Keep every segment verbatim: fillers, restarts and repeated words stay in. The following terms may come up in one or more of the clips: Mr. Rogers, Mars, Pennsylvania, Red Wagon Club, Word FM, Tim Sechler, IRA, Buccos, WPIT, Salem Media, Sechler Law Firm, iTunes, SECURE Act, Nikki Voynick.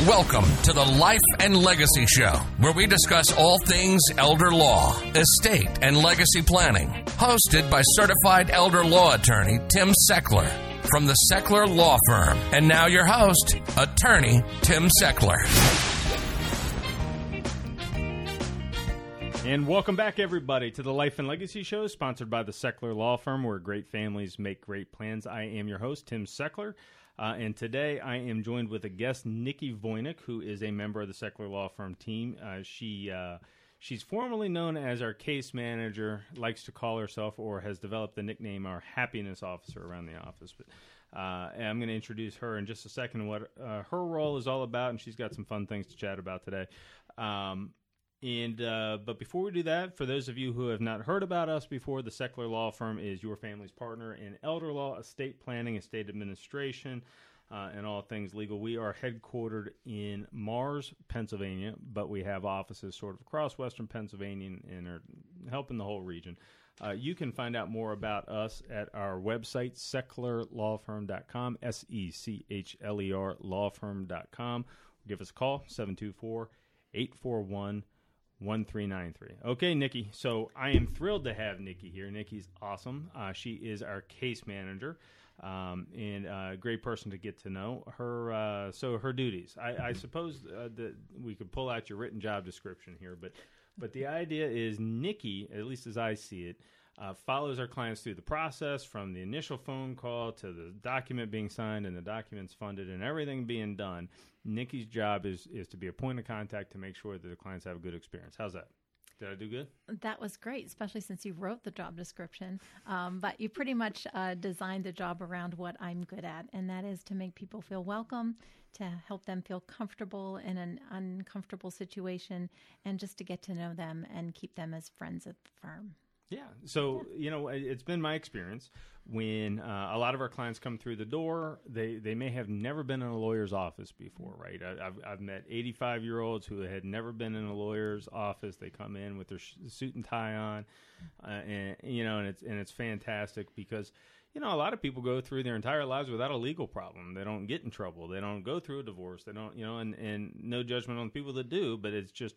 Welcome to the Life and Legacy Show, where we discuss all things elder law, estate, and legacy planning. Hosted by certified elder law attorney Tim Sechler from the Sechler Law Firm. And now your host, attorney Tim Sechler. And welcome back, everybody, to the Life and Legacy Show, sponsored by the Sechler Law Firm, where great families make great plans. I am your host, Tim Sechler. Uh, and today I am joined with a guest, Nikki Voynick, who is a member of the Sechler Law Firm team. Uh, she uh, she's formerly known as our case manager, likes to call herself, or has developed the nickname, our happiness officer around the office. But uh, and I'm going to introduce her in just a second, what uh, her role is all about, and she's got some fun things to chat about today. Um, and uh, but before we do that, for those of you who have not heard about us before, the Sechler Law Firm is your family's partner in elder law, estate planning, estate administration, uh, and all things legal. We are headquartered in Mars, Pennsylvania, but we have offices sort of across western Pennsylvania and are helping the whole region. Uh, you can find out more about us at our website, sechler law firm dot com, S E C H L E R law firm dot com. Give us a call, seven two four, eight four one, one three nine three. Okay, Nikki. So I am thrilled to have Nikki here. Nikki's awesome. Uh, she is our case manager um, and a great person to get to know. Her uh, so her duties. I, I suppose uh, that we could pull out your written job description here, but but the idea is Nikki, at least as I see it, uh, follows our clients through the process from the initial phone call to the document being signed and the documents funded and everything being done. Nikki's job is is to be a point of contact to make sure that the clients have a good experience. How's that? Did I do good? That was great, especially since you wrote the job description. Um, but you pretty much uh, designed the job around what I'm good at, and that is to make people feel welcome, to help them feel comfortable in an uncomfortable situation, and just to get to know them and keep them as friends at the firm. Yeah. So, you know, it's been my experience when uh, a lot of our clients come through the door, they, they may have never been in a lawyer's office before, right? I, I've I've met eighty-five-year-olds who had never been in a lawyer's office. They come in with their sh- suit and tie on, uh, and, you know, and it's, and it's fantastic because, you know, a lot of people go through their entire lives without a legal problem. They don't get in trouble. They don't go through a divorce. They don't, you know, and, and no judgment on the people that do, but it's just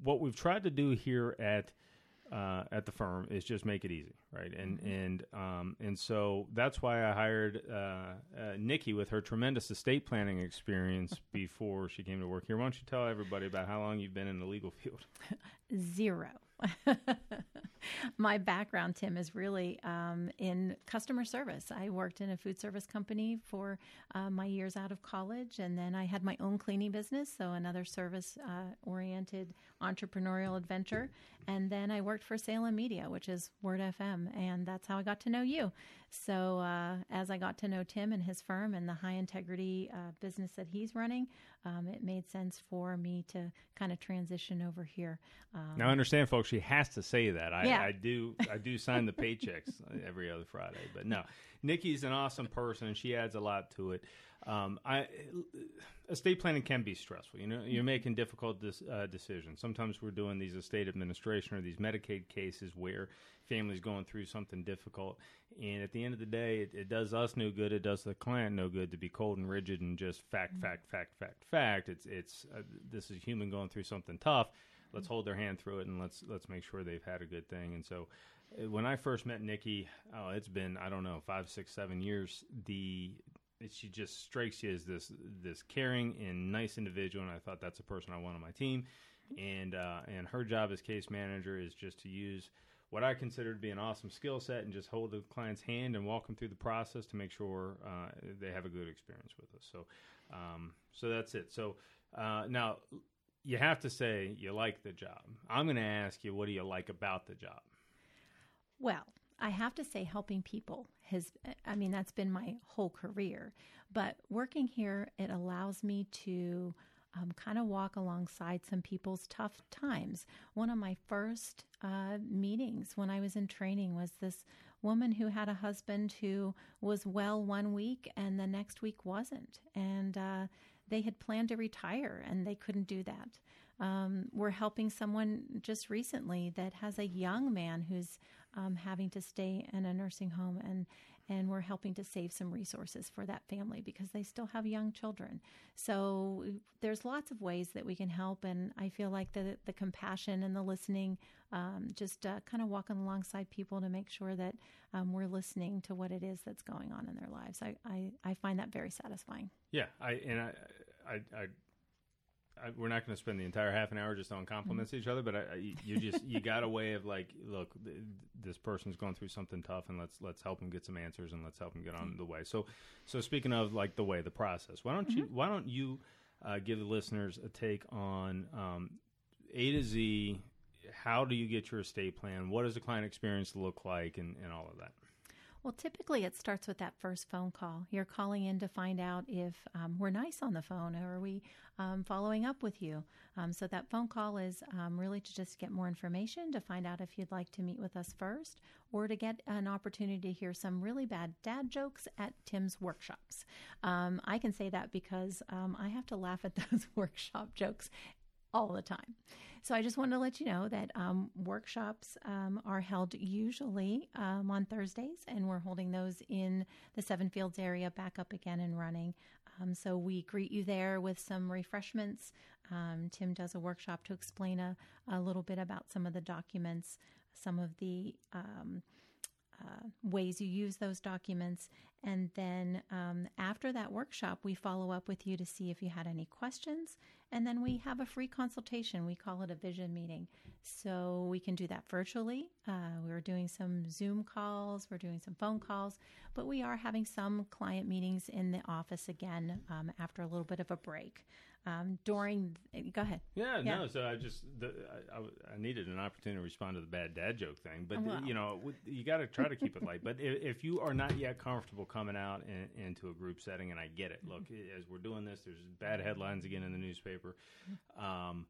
what we've tried to do here at Uh, at the firm is just make it easy, right? And and um, and so that's why I hired uh, uh, Nikki with her tremendous estate planning experience before she came to work here. Why don't you tell everybody about how long you've been in the legal field? Zero. My background, Tim, is really um, in customer service. I worked in a food service company for uh, my years out of college, and then I had my own cleaning business, so another service-oriented uh, entrepreneurial adventure. And then I worked for Salem Media, which is Word F M, and that's how I got to know you. So uh, as I got to know Tim and his firm and the high-integrity uh, business that he's running, um, it made sense for me to kind of transition over here. Um, now, I understand, folks, she has to say that. I, yeah. I do I do sign the paychecks every other Friday. But no, Nikki's an awesome person, and she adds a lot to it. Um, I, estate planning can be stressful. You know, you're making difficult dis, uh, decisions. Sometimes we're doing these estate administration or these Medicaid cases where families going through something difficult. And at the end of the day, it, it does us no good. It does the client no good to be cold and rigid and just fact, mm-hmm. fact, fact, fact, fact. It's it's uh, this is a human going through something tough. Let's hold their hand through it and let's let's make sure they've had a good thing. And so when I first met Nikki, oh, it's been, I don't know, five, six, seven years, the she just strikes you as this this caring and nice individual, and I thought that's a person I want on my team. And uh, and her job as case manager is just to use what I consider to be an awesome skill set and just hold the client's hand and walk them through the process to make sure uh, they have a good experience with us. So um, so that's it. So uh, now... You have to say you like the job. I'm going to ask you, what do you like about the job? Well, I have to say helping people. Has, I mean, that's been my whole career. But working here, it allows me to um, kind of walk alongside some people's tough times. One of my first uh, meetings when I was in training was this woman who had a husband who was well one week and the next week wasn't. And uh they had planned to retire and they couldn't do that. Um, we're helping someone just recently that has a young man who's um, having to stay in a nursing home, and and we're helping to save some resources for that family because they still have young children. So there's lots of ways that we can help, and I feel like the the compassion and the listening, um, just uh, kind of walking alongside people to make sure that um, we're listening to what it is that's going on in their lives. I, I, I find that very satisfying. Yeah, I and I I. I I, we're not going to spend the entire half an hour just on compliments mm-hmm. to each other, but I, I, you just you got a way of like, look, th- this person's going through something tough, and let's let's help them get some answers, and let's help them get on the way. So, so speaking of like the way, the process, why don't mm-hmm. you why don't you uh, give the listeners a take on um, A to Z? How do you get your estate plan? What does the client experience look like, and, and all of that? Well, typically it starts with that first phone call. You're calling in to find out if um, we're nice on the phone, or are we um, following up with you? Um, so that phone call is um, really to just get more information, to find out if you'd like to meet with us first, or to get an opportunity to hear some really bad dad jokes at Tim's workshops. Um, I can say that because um, I have to laugh at those workshop jokes all the time. So I just wanted to let you know that um, workshops um, are held usually um, on Thursdays, and we're holding those in the Seven Fields area back up again and running. Um, so we greet you there with some refreshments. Um, Tim does a workshop to explain a, a little bit about some of the documents, some of the um, Uh, ways you use those documents. And then um, after that workshop, we follow up with you to see if you had any questions. And then we have a free consultation. We call it a vision meeting. So we can do that virtually. Uh, we're doing some Zoom calls. We're doing some phone calls. But we are having some client meetings in the office again um, after a little bit of a break. Um, during, go ahead. Yeah, yeah, no. So I just, the, I, I needed an opportunity to respond to the bad dad joke thing, but well. the, you know, you got to try to keep it light. But if, if you are not yet comfortable coming out in, into a group setting, and I get it. Look, as we're doing this, there's bad headlines again in the newspaper. Um,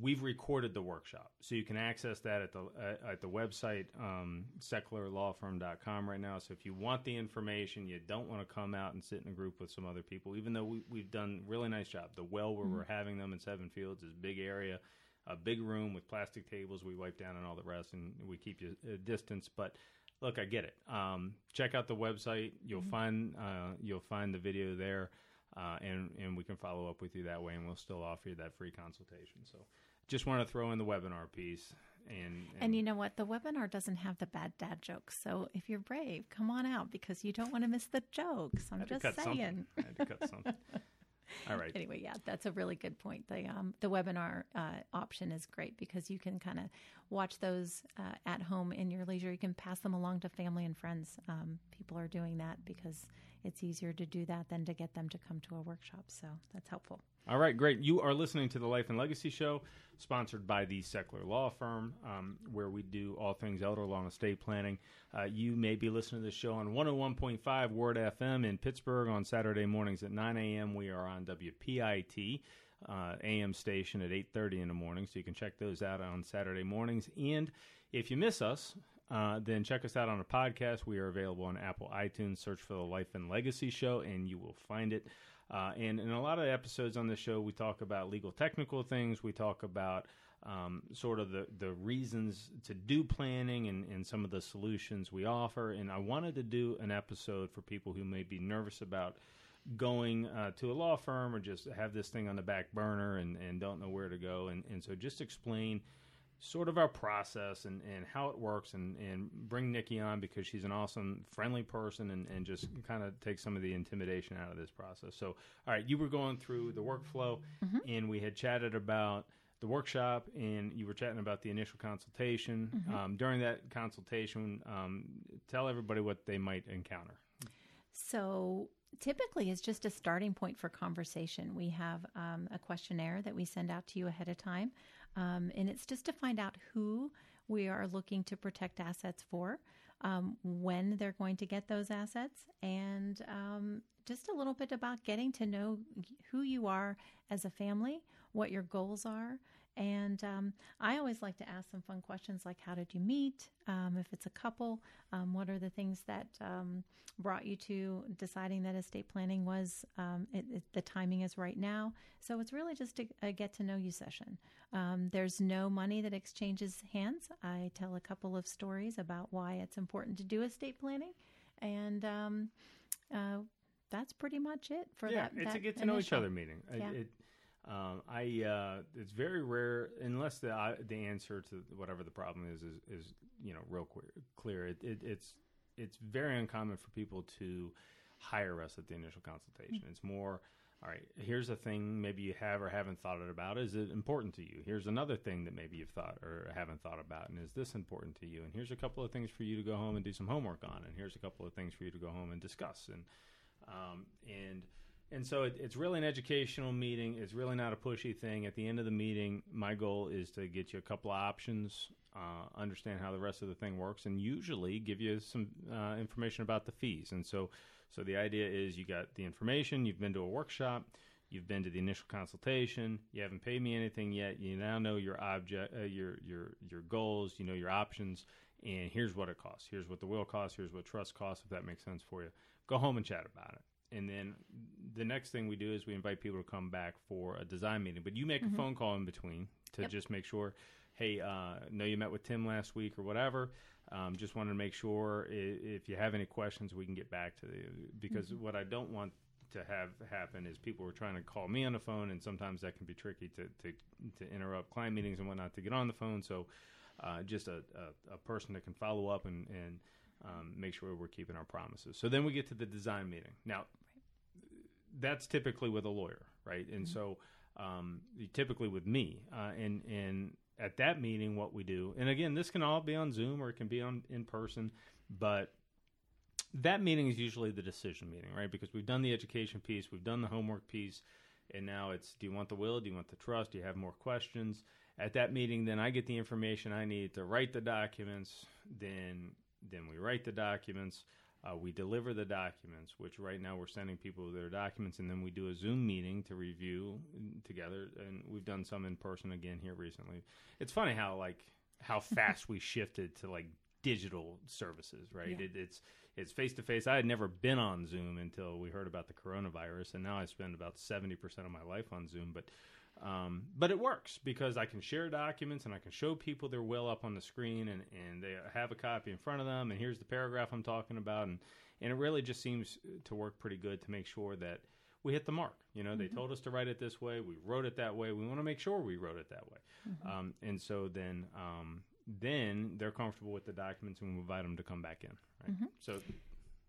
we've recorded the workshop, so you can access that at the uh, at the website um, sechler law firm dot com right now. So if you want the information, you don't want to come out and sit in a group with some other people, even though we, we've done a really nice job. The well where mm-hmm. we're having them in Seven Fields is a big area, a big room with plastic tables we wipe down and all the rest, and we keep you a distance. But look, I get it. Um, check out the website. You'll mm-hmm. find uh, you'll find the video there. Uh, and, and we can follow up with you that way, and we'll still offer you that free consultation. So just want to throw in the webinar piece. And, and, and you know what? The webinar doesn't have the bad dad jokes. So if you're brave, come on out, because you don't want to miss the jokes. I'm just saying. I had to cut something. All right. Anyway, yeah, that's a really good point. The um, the webinar uh, option is great because you can kind of watch those uh, at home in your leisure. You can pass them along to family and friends. Um, people are doing that because it's easier to do that than to get them to come to a workshop. So that's helpful. All right, great. You are listening to the Life and Legacy Show, sponsored by the Sechler Law Firm, um, where we do all things elder law and estate planning. Uh, you may be listening to this show on one oh one point five Word F M in Pittsburgh on Saturday mornings at nine a.m. We are on W P I T, uh, A M station at eight thirty in the morning, so you can check those out on Saturday mornings. And if you miss us, Uh, then check us out on a podcast. We are available on Apple iTunes. Search for the Life and Legacy Show, and you will find it. Uh, and in a lot of episodes on this show, we talk about legal technical things. We talk about um, sort of the, the reasons to do planning and, and some of the solutions we offer. And I wanted to do an episode for people who may be nervous about going uh, to a law firm or just have this thing on the back burner and, and don't know where to go. And, and so just explain sort of our process and, and how it works, and, and bring Nikki on because she's an awesome, friendly person, and, and just kind of take some of the intimidation out of this process. So, all right, you were going through the workflow, mm-hmm. and we had chatted about the workshop, and you were chatting about the initial consultation. Mm-hmm. Um, during that consultation, um, tell everybody what they might encounter. So typically, it's just a starting point for conversation. We have um, a questionnaire that we send out to you ahead of time, um, and it's just to find out who we are looking to protect assets for, um, when they're going to get those assets, and um, just a little bit about getting to know who you are as a family, what your goals are. And um, I always like to ask some fun questions like, how did you meet? Um, if it's a couple, um, what are the things that um, brought you to deciding that estate planning was, um, it, it, the timing is right now. So it's really just a, a get to know you session. Um, there's no money that exchanges hands. I tell a couple of stories about why it's important to do estate planning. And um, uh, that's pretty much it for yeah, that. Yeah, it's that a get-to-know each other meeting. Yeah. It, it, um, I uh, it's very rare, unless the uh, the answer to whatever the problem is is, is you know real clear. clear. It, it it's it's very uncommon for people to hire us at the initial consultation. Mm-hmm. It's more, all right, here's a thing maybe you have or haven't thought about. Is it important to you? Here's another thing that maybe you've thought or haven't thought about, and is this important to you? And here's a couple of things for you to go home and do some homework on, and here's a couple of things for you to go home and discuss. And um, and and so it, it's really an educational meeting. It's really not a pushy thing. At the end of the meeting, my goal is to get you a couple of options, uh, understand how the rest of the thing works, and usually give you some uh, information about the fees. And so So the idea is you got the information, you've been to a workshop, you've been to the initial consultation, you haven't paid me anything yet, you now know your object, uh, your your your goals, you know your options, and here's what it costs. Here's what the will costs, here's what trust costs, if that makes sense for you. Go home and chat about it. And then the next thing we do is we invite people to come back for a design meeting. But you make mm-hmm. a phone call in between to yep. just make sure, hey, uh, know you met with Tim last week or whatever. Um, just wanted to make sure if, if you have any questions, we can get back to the, because mm-hmm. what I don't want to have happen is people are trying to call me on the phone, and sometimes that can be tricky to to, to interrupt client meetings and whatnot to get on the phone. So uh, just a, a, a person that can follow up and, and um, make sure we're keeping our promises. So then we get to the design meeting. Now, that's typically with a lawyer, right? And mm-hmm. so um, typically with me uh, and and. At that meeting, what we do, and again, this can all be on Zoom or it can be on in person, but that meeting is usually the decision meeting, right? Because we've done the education piece, we've done the homework piece, and now it's, do you want the will? Do you want the trust? Do you have more questions? At that meeting, then I get the information I need to write the documents. Then, then we write the documents. Uh, we deliver the documents, which right now we're sending people their documents, and then we do a Zoom meeting to review together. And we've done some in person again here recently. It's funny how like how fast we shifted to like digital services, right? Yeah. It, it's it's face to face. I had never been on Zoom until we heard about the coronavirus, and now I spend about seventy percent of my life on Zoom. But um, but it works because I can share documents and I can show people their will up on the screen, and, and they have a copy in front of them, and here's the paragraph I'm talking about, and, and it really just seems to work pretty good to make sure that we hit the mark. You know, mm-hmm. they told us to write it this way, we wrote it that way, we want to make sure we wrote it that way. Mm-hmm. Um, and so then um, then they're comfortable with the documents, and we invite them to come back in. Right? Mm-hmm. So.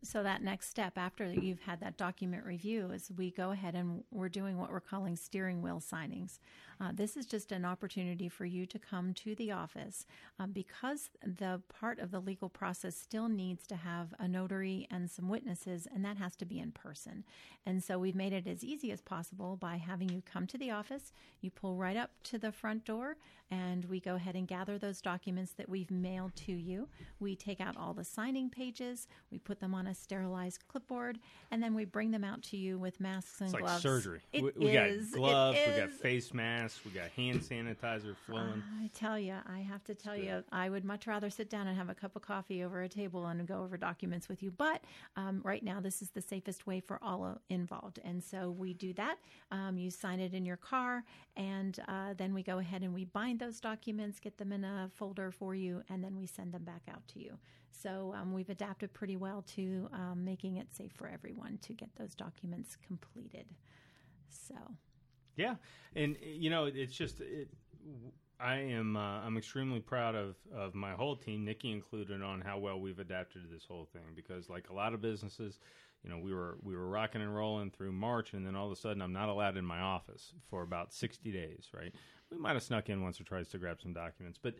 So that next step after you've had that document review is we go ahead and we're doing what we're calling steering wheel signings. Uh, this is just an opportunity for you to come to the office um, because the part of the legal process still needs to have a notary and some witnesses, and that has to be in person. And so we've made it as easy as possible by having you come to the office. You pull right up to the front door, and we go ahead and gather those documents that we've mailed to you. We take out all the signing pages. We put them on a sterilized clipboard, and then we bring them out to you with masks and it's gloves. It's like surgery. It we, we is, got gloves, we got face masks, we got hand sanitizer flowing. Uh, I tell you, I have to tell you, I would much rather sit down and have a cup of coffee over a table and go over documents with you. But um, right now, this is the safest way for all involved. And so we do that. Um, you sign it in your car, and uh, then we go ahead and we bind those documents, get them in a folder for you, and then we send them back out to you. So um, we've adapted pretty well to um, making it safe for everyone to get those documents completed. So, yeah, and you know, it's just it, I am uh, I'm extremely proud of of my whole team, Nikki included, on how well we've adapted to this whole thing. Because like a lot of businesses, you know, we were we were rocking and rolling through March, and then all of a sudden, I'm not allowed in my office for about sixty days. Right? We might have snuck in once or twice to grab some documents, but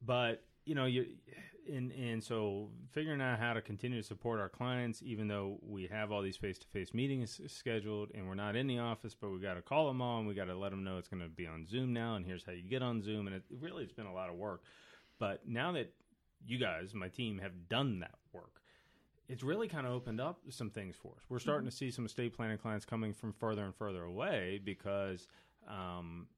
but. You know, you and, and so figuring out how to continue to support our clients, even though we have all these face-to-face meetings scheduled and we're not in the office, but we got to call them all and we got to let them know it's going to be on Zoom now and here's how you get on Zoom. And it really has been a lot of work. But now that you guys, my team, have done that work, it's really kind of opened up some things for us. We're starting mm-hmm. to see some estate planning clients coming from further and further away because um, –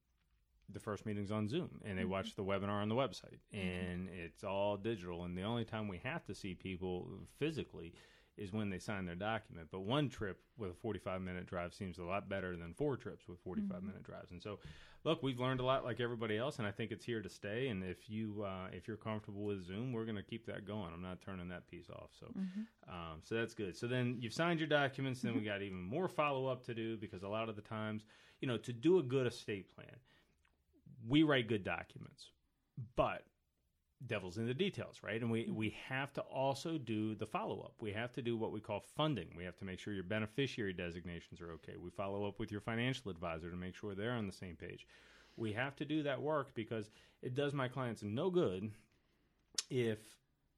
the first meeting's on Zoom, and they mm-hmm. watch the webinar on the website, and mm-hmm. it's all digital. And the only time we have to see people physically is when they sign their document. But one trip with a forty-five minute drive seems a lot better than four trips with forty-five minute drives. And so, look, we've learned a lot like everybody else, and I think it's here to stay. And if, you, uh, if you're comfortable with Zoom, we're going to keep that going. I'm not turning that piece off. So mm-hmm. um, so that's good. So then you've signed your documents, then we got even more follow-up to do, because a lot of the times, you know, to do a good estate plan, we write good documents, but devil's in the details, right? And we, we have to also do the follow-up. We have to do what we call funding. We have to make sure your beneficiary designations are okay. We follow up with your financial advisor to make sure they're on the same page. We have to do that work, because it does my clients no good if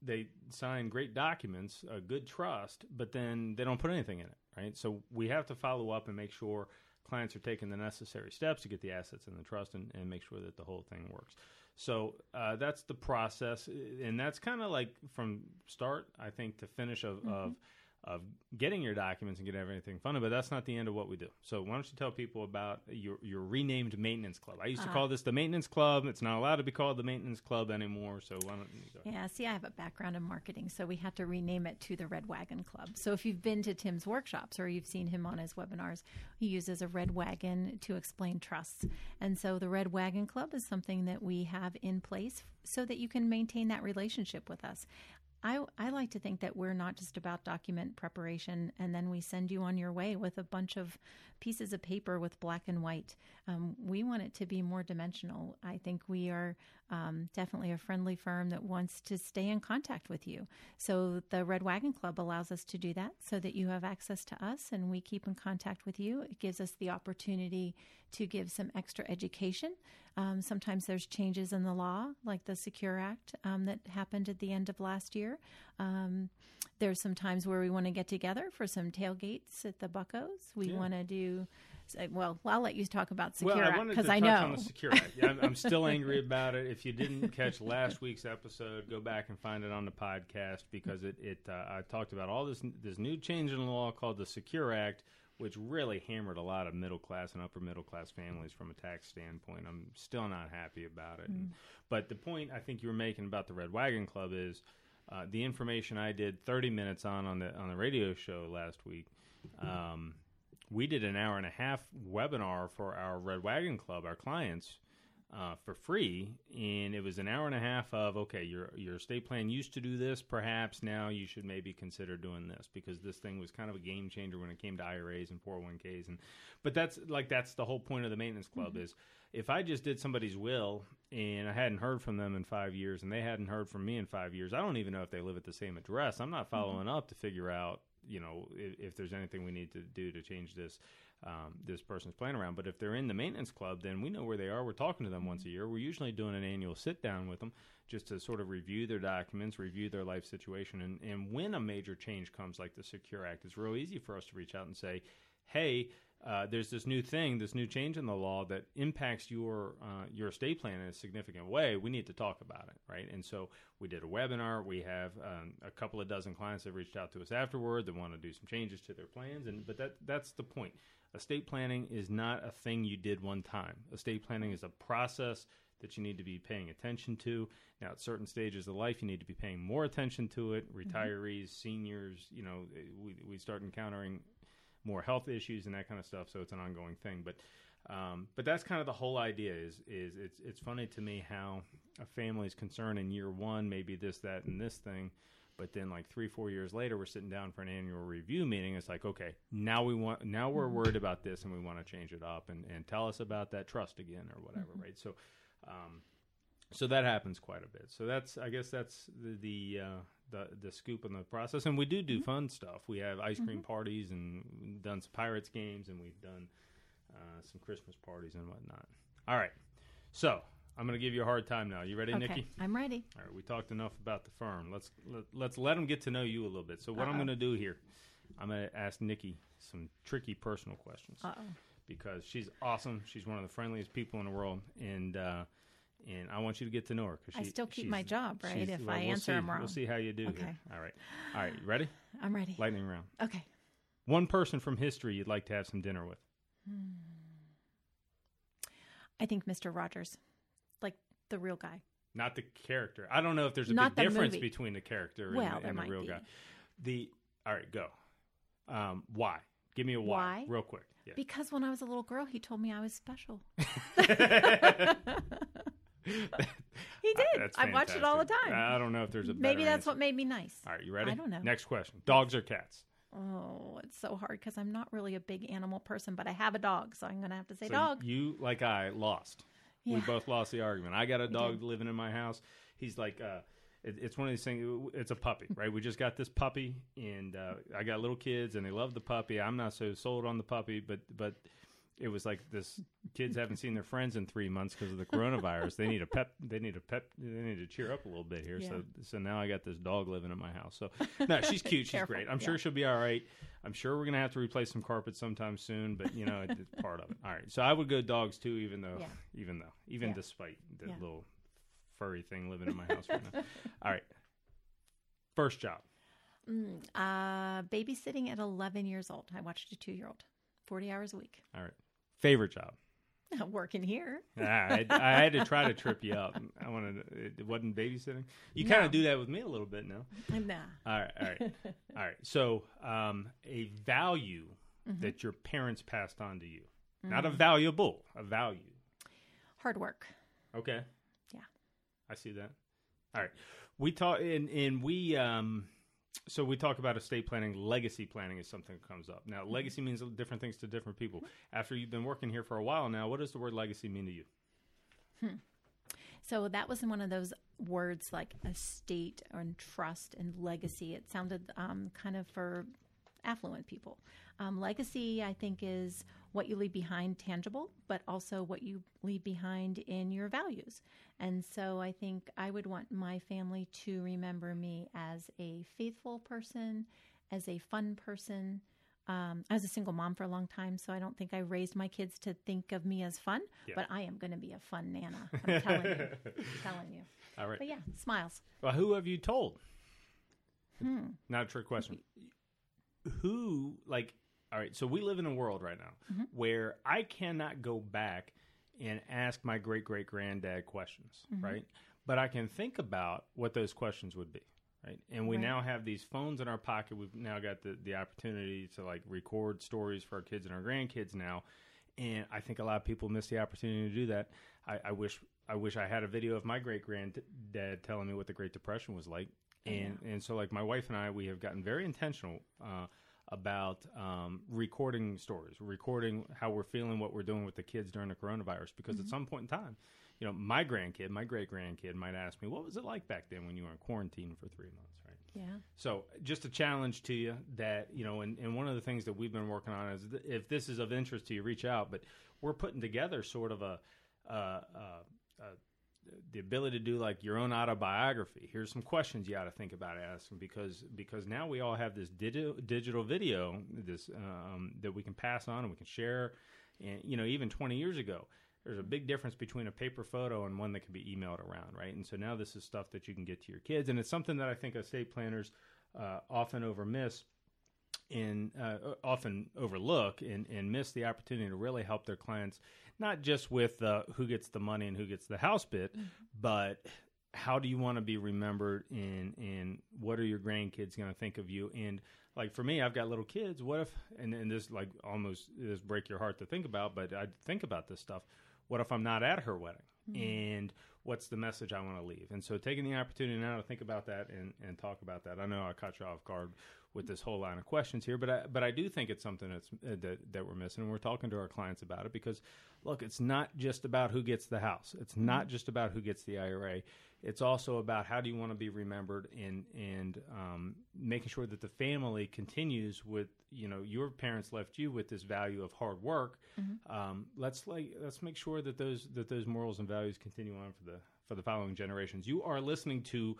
they sign great documents, a good trust, but then they don't put anything in it, right? So we have to follow up and make sure clients are taking the necessary steps to get the assets in the trust and, and make sure that the whole thing works. So uh, that's the process, and that's kind of like from start, I think, to finish of, mm-hmm. of of getting your documents and getting everything funded, but that's not the end of what we do. So why don't you tell people about your, your renamed Maintenance Club? I used uh-huh. to call this the Maintenance Club. It's not allowed to be called the Maintenance Club anymore, so why don't you go ahead? Yeah, see, I have a background in marketing, so we had to rename it to the Red Wagon Club. So if you've been to Tim's workshops or you've seen him on his webinars, he uses a red wagon to explain trusts. And so the Red Wagon Club is something that we have in place so that you can maintain that relationship with us. I, I like to think that we're not just about document preparation and then we send you on your way with a bunch of pieces of paper with black and white. Um, we want it to be more dimensional. I think we are um, definitely a friendly firm that wants to stay in contact with you. So the Red Wagon Club allows us to do that so that you have access to us and we keep in contact with you. It gives us the opportunity to give some extra education. Um, sometimes there's changes in the law, like the SECURE Act um, that happened at the end of last year. Um, there's some times where we want to get together for some tailgates at the Buccos. We yeah. want to do, well, I'll let you talk about SECURE well, Act because I, I know. On the SECURE Act. I'm, I'm still angry about it. If you didn't catch last week's episode, go back and find it on the podcast, because it, it uh, I talked about all this, this new change in the law called the SECURE Act, which really hammered a lot of middle-class and upper-middle-class families from a tax standpoint. I'm still not happy about it. Mm. And, but the point I think you were making about the Red Wagon Club is uh, the information I did thirty minutes on on the, on the radio show last week. Um, we did an hour and a half webinar for our Red Wagon Club, our clients, uh, for free, and it was an hour and a half of, okay, your your estate plan used to do this, perhaps now you should maybe consider doing this, because this thing was kind of a game changer when it came to I R As and four oh one Ks. And but that's like that's the whole point of the Maintenance Club, mm-hmm. is if I just did somebody's will and I hadn't heard from them in five years and they hadn't heard from me in five years, I don't even know if they live at the same address. I'm not following mm-hmm. up to figure out, you know, if, if there's anything we need to do to change this. Um, this person's plan around. But if they're in the Maintenance Club, then we know where they are. We're talking to them once a year. We're usually doing an annual sit down with them just to sort of review their documents, review their life situation. And, and when a major change comes like the SECURE Act, it's real easy for us to reach out and say, hey, uh, there's this new thing, this new change in the law that impacts your uh, your estate plan in a significant way. We need to talk about it, right? And so we did a webinar. We have um, a couple of dozen clients that reached out to us afterward that want to do some changes to their plans. And but that that's the point. Estate planning is not a thing you did one time. Estate planning is a process that you need to be paying attention to. Now, at certain stages of life, you need to be paying more attention to it. Retirees, mm-hmm. seniors, you know, we, we start encountering more health issues and that kind of stuff. So it's an ongoing thing. But um, but that's kind of the whole idea is, is it's, it's funny to me how a family's concern in year one, maybe this, that, and this thing. But then like three, four years later, we're sitting down for an annual review meeting. It's like, okay, now we want, now we're worried about this and we want to change it up and, and tell us about that trust again or whatever. Mm-hmm. Right. So, um, so that happens quite a bit. So that's, I guess that's the, the, uh, the, the scoop in the process. And we do do mm-hmm. fun stuff. We have ice cream mm-hmm. parties and done some Pirates games and we've done, uh, some Christmas parties and whatnot. All right. So I'm going to give you a hard time now. You ready, okay, Nikki? I'm ready. All right, we talked enough about the firm. Let's let, let's let them get to know you a little bit. So what Uh-oh. I'm going to do here, I'm going to ask Nikki some tricky personal questions. Uh-oh. Because she's awesome. She's one of the friendliest people in the world, and uh, and I want you to get to know her. Cause she, I still keep my job, right, if well, I we'll answer see, them wrong. We'll see how you do okay. here. All right. All right, you ready? I'm ready. Lightning round. Okay. One person from history you'd like to have some dinner with? Hmm. I think Mister Rogers. Like the real guy, not the character. I don't know if there's a not big the difference movie. Between the character well, and, and the real be. guy. The All right, go. Um, why? Give me a why, why? real quick. Yeah. Because when I was a little girl, he told me I was special. He did. I, I watch it all the time. I don't know if there's a better Maybe that's answer. What made me nice. All right, you ready? I don't know. Next question. Dogs or cats? Oh, it's so hard because I'm not really a big animal person, but I have a dog, so I'm going to have to say so dog. You, like I, lost. Yeah. We both lost the argument. I got a dog living in my house. He's like, uh, it, it's one of these things. It's a puppy, right? We just got this puppy, and uh, I got little kids, and they love the puppy. I'm not so sold on the puppy, but but it was like this. Kids haven't seen their friends in three months because of the coronavirus. They need a pep. They need a pep. They need to cheer up a little bit here. Yeah. So so now I got this dog living in my house. So no, she's cute. She's great. I'm yeah. sure she'll be all right. I'm sure we're gonna have to replace some carpet sometime soon, but you know, it's part of it. All right. So I would go dogs too, even though, yeah. even though, even yeah. despite the yeah. little furry thing living in my house right now. All right. First job. Mm, uh, babysitting at eleven years old. I watched a two-year-old, forty hours a week. All right. Favorite job? Not working here. ah, I, I had to try to trip you up. I wanted to, it wasn't babysitting. You no. kind of do that with me a little bit now. Nah. All right, all right, all right. So, um, a value mm-hmm. that your parents passed on to you, mm-hmm. not a valuable, a value. Hard work. Okay. Yeah. I see that. All right. We talk and and we um. So we talk about estate planning. Legacy planning is something that comes up. Now, legacy means different things to different people. After you've been working here for a while now, what does the word legacy mean to you? Hmm. So that was one of those words like estate and trust and legacy. It sounded um, kind of for affluent people. Um, legacy, I think, is what you leave behind tangible, but also what you leave behind in your values. And so I think I would want my family to remember me as a faithful person, as a fun person. Um, I was a single mom for a long time, so I don't think I raised my kids to think of me as fun, yeah. but I am going to be a fun Nana. I'm telling you. I'm telling you. All right. But yeah, smiles. Well, who have you told? Hmm. Not a trick question. Who, like, all right, so we live in a world right now mm-hmm. where I cannot go back and ask my great-great-granddad questions, mm-hmm. right? But I can think about what those questions would be, right? And we right. now have these phones in our pocket. We've now got the, the opportunity to, like, record stories for our kids and our grandkids now. And I think a lot of people miss the opportunity to do that. I, I wish I wish I had a video of my great-granddad telling me what the Great Depression was like. And yeah. and so, like, my wife and I, we have gotten very intentional uh, about um, recording stories, recording how we're feeling, what we're doing with the kids during the coronavirus. Because mm-hmm. at some point in time, you know, my grandkid, my great-grandkid might ask me, what was it like back then when you were in quarantine for three months, right? Yeah. So just a challenge to you that, you know, and, and one of the things that we've been working on is th- if this is of interest to you, reach out. But we're putting together sort of a uh, uh, uh, the ability to do like your own autobiography. Here's some questions you ought to think about asking because because now we all have this digital digital video this um, that we can pass on and we can share. And you know, even twenty years ago, there's a big difference between a paper photo and one that can be emailed around, right? And so now this is stuff that you can get to your kids, and it's something that I think estate planners uh, often overmiss and uh, often overlook and, and miss the opportunity to really help their clients. Not just with uh, who gets the money and who gets the house bit, mm-hmm. but how do you want to be remembered and, and what are your grandkids going to think of you? And like for me, I've got little kids. What if, and, and this like almost this break your heart to think about, but I think about this stuff. What if I'm not at her wedding? Mm-hmm. And what's the message I want to leave? And so taking the opportunity now to think about that and, and talk about that. I know I caught you off guard with this whole line of questions here, but I, but I do think it's something that's uh, that, that we're missing, and we're talking to our clients about it because, look, it's not just about who gets the house. It's not just about who gets the I R A. It's also about how do you want to be remembered and, and um, making sure that the family continues with, you know, your parents left you with this value of hard work. Mm-hmm. Um, let's like let's make sure that those that those morals and values continue on for the for the following generations. You are listening to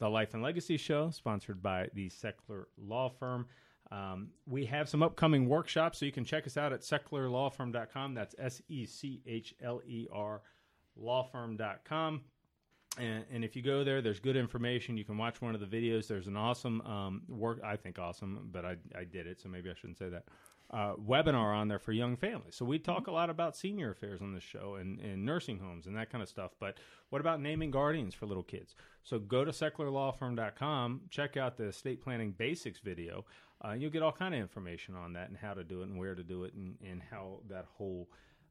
The Life and Legacy Show, sponsored by the Sechler Law Firm. Um, we have some upcoming workshops, so you can check us out at sechler law firm dot com. That's S E C H L E R law firm dot com. And, and if you go there, there's good information. You can watch one of the videos. There's an awesome um, work, I think awesome, but I, I did it, so maybe I shouldn't say that. uh, webinar on there for young families. So we talk mm-hmm. a lot about senior affairs on this show and, and nursing homes and that kind of stuff. But what about naming guardians for little kids? So go to Sechler Law Firm dot com, check out the estate planning basics video. Uh, you'll get all kind of information on that and how to do it and where to do it and, and how that whole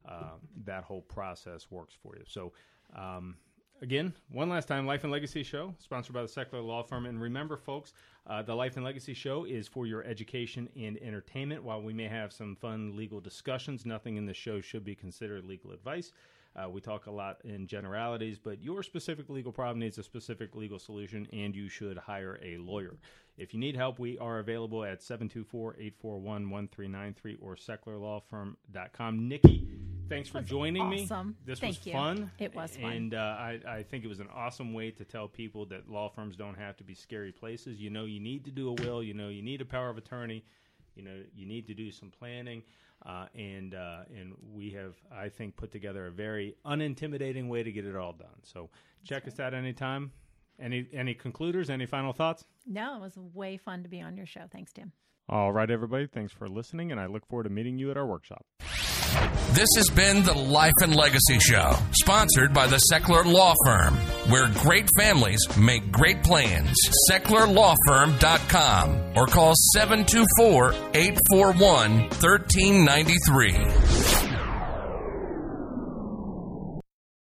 uh, that whole process works for you. So um, again, one last time, Life and Legacy Show, sponsored by the Sechler Law Firm. And remember, folks, uh, the Life and Legacy Show is for your education and entertainment. While we may have some fun legal discussions, nothing in the show should be considered legal advice. Uh, we talk a lot in generalities, but your specific legal problem needs a specific legal solution, and you should hire a lawyer. If you need help, we are available at seven two four, eight four one, one three nine three or Sechler Law Firm dot com. Nikki, thanks for joining awesome. me. This Thank was you. fun. It was fun. And uh, I, I think it was an awesome way to tell people that law firms don't have to be scary places. You know you need to do a will. You know you need a power of attorney. You know you need to do some planning. Uh, and uh, and we have, I think, put together a very unintimidating way to get it all done. So check That's us right. out anytime. Any any concluders? Any final thoughts? No, it was way fun to be on your show. Thanks, Tim. All right, everybody. Thanks for listening, and I look forward to meeting you at our workshop. This has been the Life and Legacy Show, sponsored by the Sechler Law Firm, where great families make great plans. Sechler Law Firm dot com or call seven two four, eight four one, one three nine three.